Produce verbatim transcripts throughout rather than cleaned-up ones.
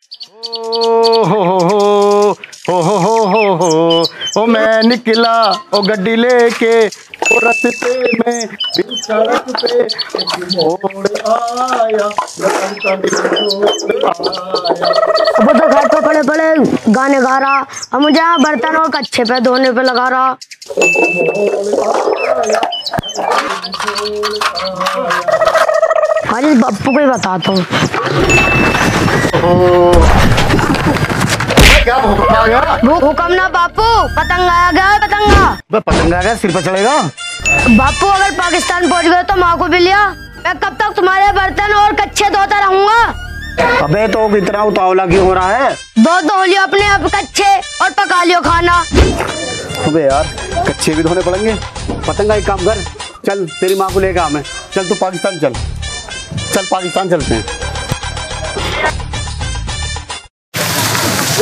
ओ हो हो हो हो हो हो हो हो ओ मैं निकला ओ गड्डी लेके ओ रस्ते में बिन सड़क पे मोड़ आया बुढ़ा घर पे पड़े पड़े गाने गा रहा और मुझे बर्तनों कच्छे पे धोने पे लगा रहा। अरे बप्पू को ही बताता हूँ। हुक्म ना बापू, पतंगा आ गया पतंगा। बे पतंगा आ गया सिर पर चढ़ेगा। बापू अगर पाकिस्तान पहुंच गए तो माँ को भी लिया। मैं कब तक तुम्हारे बर्तन और कच्चे धोता रहूँगा। अबे तो इतना उतावला क्यों हो रहा है? दो धो लियो अपने अब कच्चे और पका लियो खाना। अबे यार कच्चे भी धोने पड़ेंगे। पतंगा एक काम कर, चल तेरी माँ को लेकर आमे, चल तू पाकिस्तान चल, चल पाकिस्तान चलते हैं।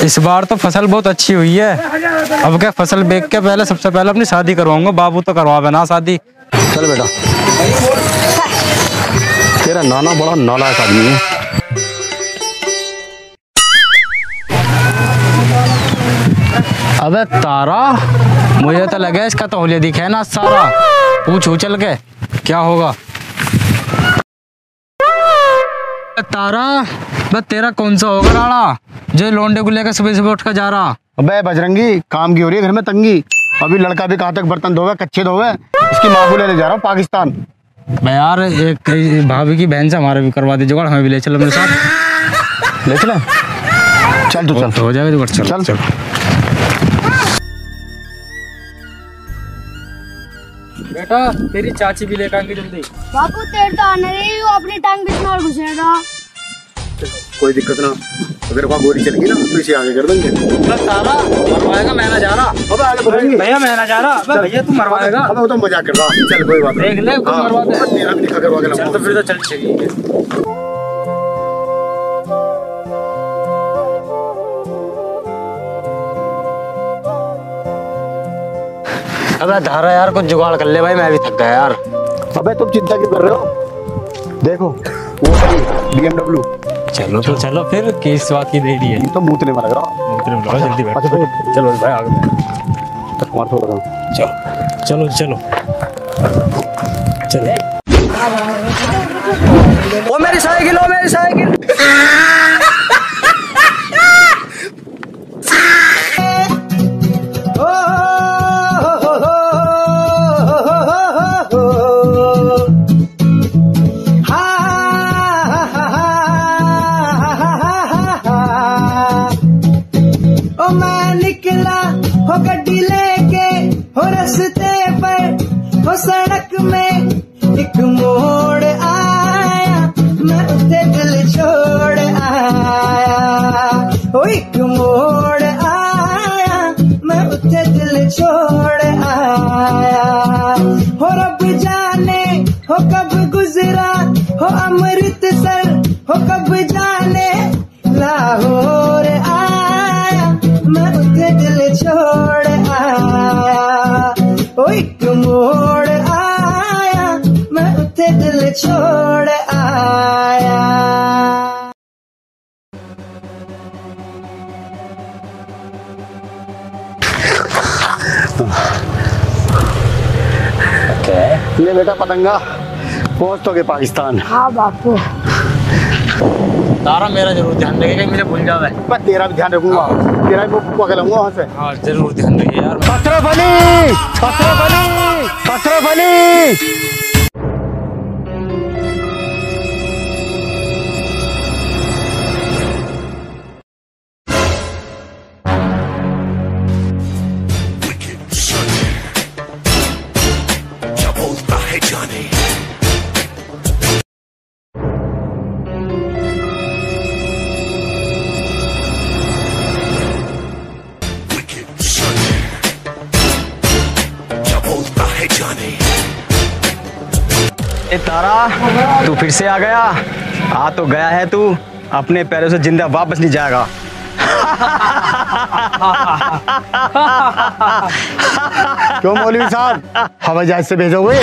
इस बार तो फसल बहुत अच्छी हुई है। अब क्या फसल बेच के पहले सबसे पहले अपनी शादी करवाऊंगा। बाबू तो करवावे ना शादी। चल बेटा, तेरा नाना बड़ा नालायक आदमी है। अबे तारा, मुझे तो लगे इसका तौलिया दिखे ना सारा। पूछ उछल के क्या होगा। तारा बस तेरा कौन सा होगा राणा जो लोंडे को लेकर सुबह सुबह उठ कर जा रहा। अबे बजरंगी, काम की हो रही है घर में तंगी। अभी लड़का भी कहाँ तक बर्तन धोगा, कच्चे धोगा। इसकी माँ को लेने जा रहा हूँ पाकिस्तान। मैं यार एक भाभी की बहन से हमारा भी करवा दी जुगाड़, हमें भी ले चलो मेरे साथ। ले चलो, चल तू चल, हो जाएगा जुगाड़। चल चल। बेटा तेरी चाची भी लेकर आएंगी जल्दी। बापू तेरे तो आने रही हो अपनी टांग बिछना और घुसेगा। कोई दिक्कत ना, अगर वहाँ गोरी चल गई ना तो इसे आगे कर देंगे। तारा मरवाएगा, मैं ना जा रहा। अबे आगे भैया, मैं ना जा रहा। अबे भैया तू मरवाएगा। अबे वो तो मजाक कर रहा। चल कोई बात नहीं, देख ले उसको मरवा दे। तेरा भी दिखा करवा के लाऊंगा। चल तो फिर तो चल चाहिए। अबे धारा यार कुछ जुगाड़ कर ले भाई, मैं भी थक गया यार। अबे तुम चिंता क्यों कर रहे हो? देखो वो बी एम डब्ल्यू। चलो तो चलो फिर, किस बात की देरी है? तो मूतने में लग रहा, मूतने में लग रहा। जल्दी बैठो। चलो भाई आगे तक मार थोड़ा सा। चलो चलो चलो चलो। ओ मेरी साइकिल, ओ मेरी साइकिल। सड़क में एक मोड़ आया, मैं उसे दिल छोड़ आया। ओ एक मोड़ आया, मैं उसे दिल छोड़ आया। हो रब जाने हो कब गुजरा, हो अमृतसर हो कब जाने लाहौर आया, मैं उसे दिल छोड़ आया। ओ एक मोड़ दिल छोड़ आया। okay. ले बेटा पतंगा, पहुंच तो गए पाकिस्तान। हाँ बापू। तारा मेरा जरूर ध्यान रखेगा, मुझे भूल जावे। पर तेरा भी ध्यान रखूंगा, तेरा भी पकड़ूंगा वहाँ से। हाँ जरूर ध्यान रखिए यार। पसरा फली, पसरा फली, पसरा फली। ए तारा, तू फिर से आ गया। आ तो गया है तू, अपने पैरों से जिंदा वापस नहीं जाएगा। क्यों मौलवी साहब, हवाई जहाज से भेजोगे?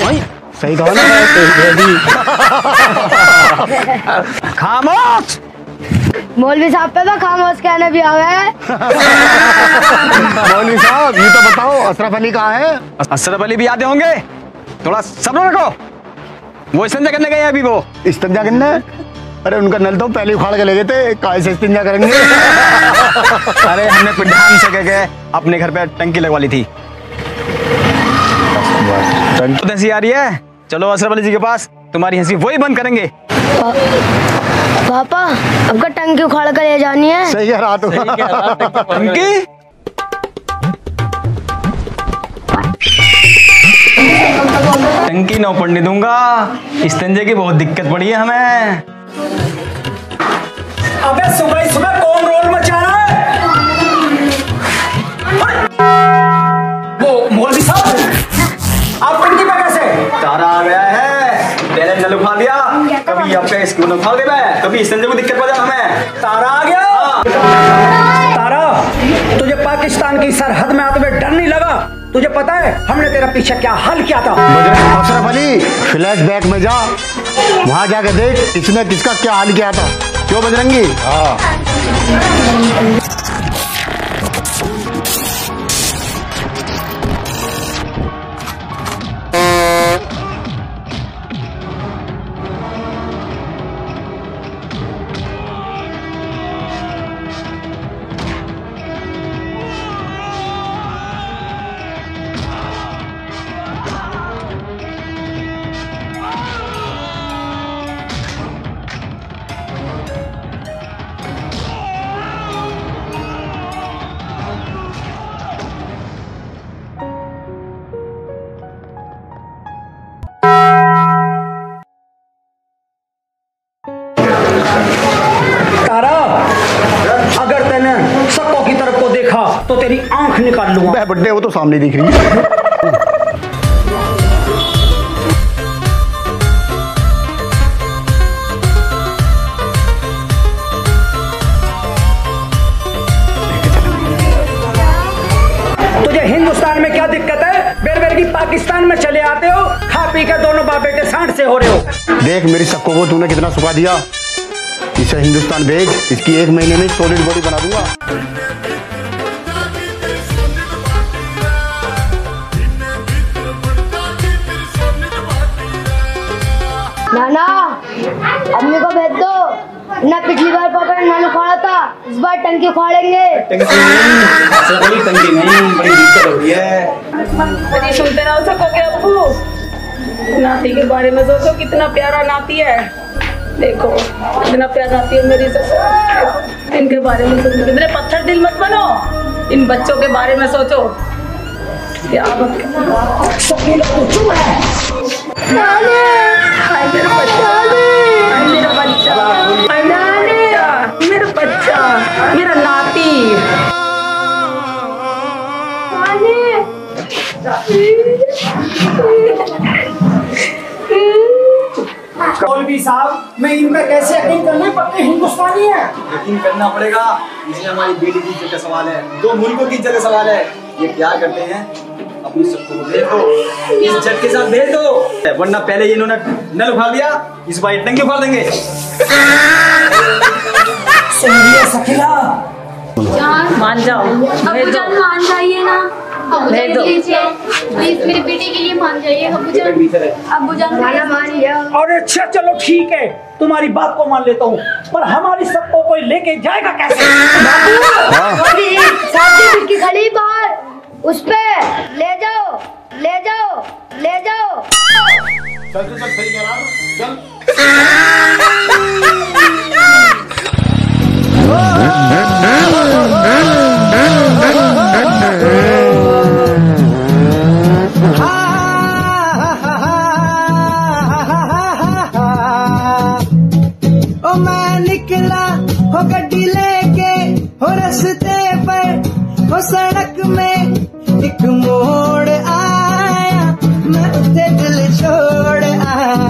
सही कहा ना, सही भेजी। खामोश। मौलवी साहब पे तो खामोश कहने भी आ गए। मौलवी साहब ये तो बताओ अशरफ अली कहाँ है? अशरफ अली भी यादें होंगे, थोड़ा सब्र रखो। वो इस्तंजा करने गए अभी। वो इस्तंजा करने? अरे उनका नल तो पहले उखाड़ के ले गए थे, काहे से इस्तंजा करेंगे। अरे हमने पिंडान से कह के अपने घर पे टंकी लगवा ली थी। तो हंसी आ रही है, चलो अशरफ अली जी के पास, तुम्हारी हंसी वही बंद करेंगे। पापा आपका टंकी उखाड़ कर ले जानी है। सही है, रात टंकी। टंकी ना पड़ने दूंगा। इस तंजे की बहुत दिक्कत पड़ी है हमें। अबे सुबह सुबह कौन रोल मचा रहा है? वो मौलवी साहब आप टंकी पे कैसे? तारा आ गया है, पहले नल उठा दिया, कभी आपका स्क्रू उठा दे, कभी इस तंजे को दिक्कत पड़ा हमें। तारा आ गया। तारा, तुझे पाकिस्तान की सरहद में आते हुए डर नहीं लगा? तुझे पता है हमने तेरा पीछे क्या हाल किया था? अशरफ अली फ्लैश बैक में जा, वहाँ जाके देख इसने किसका क्या हाल किया था। क्यों बजरंगी? हाँ तो तेरी आंख निकाल लूंगा। बे बड्डे वो तो सामने दिख रही है। तुझे हिंदुस्तान में क्या दिक्कत है? बेर बेर की पाकिस्तान में चले आते हो, खा पी कर दोनों बाप बेटे सांड से हो रहे हो। देख मेरी सबको को तूने कितना सुखा दिया। इसे हिंदुस्तान भेज, इसकी एक महीने में सॉलिड बॉडी बना दूंगा। नाना अम्मी को भेज दो ना, पिछली बार पकड़ नानू उखाड़ा था, इस बार टंकी उखाड़ेंगे। टंकी नहीं, टंकी नहीं, बड़ी दिक्कत हो रही है। सुनते रहो सकोगे अब्बू, नाती के बारे में सोचो कितना प्यारा नाती है। देखो कितना प्यारा नाती है मेरी ससुर। इनके बारे में सोचो, इतने पत्थर दिल मत बनो, इन बच्चों के बारे में सोचो। क्या मेरा बच्चा, मेरा बच्चा, मेरा बच्चा, मेरा नाती। मौलवी साहब मैं इनमें कैसे यकीन करना? पक्के हिंदुस्तानी है, यकीन करना पड़ेगा। इसलिए हमारी बेटी की जगह सवाल है, दो मुल्कों की जगह सवाल है। ये क्या करते हैं, अपनी सबको भेज दो, इस जट के साथ भेज दो, वरना पहले इन्होंने नल उखाड़ दिया, इस बार टंकी उखाड़ देंगे। मान जाओ, अबू जान मान जाइए ना, अबू जान के लिए प्लीज मेरे बेटे के लिए मान जाइए। अबू जान, अबू जान मान लिया। और अच्छा चलो ठीक है, तुम्हारी बात को मान लेता हूँ, पर हमारी सबको कोई लेके जाएगा कैसे? उस पे ले जाओ, ले जाओ, ले जाओ। चल चल सही कह रहा हूँ, चल। ओ मैं निकला हो गड्डी लेके, हो रस्ते पर, हो सड़क में एक मोड़ आया, मैं उसे दिल छोड़ आया।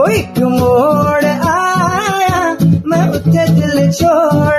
ओ एक मोड़ आया, मैं उसे दिल छोड़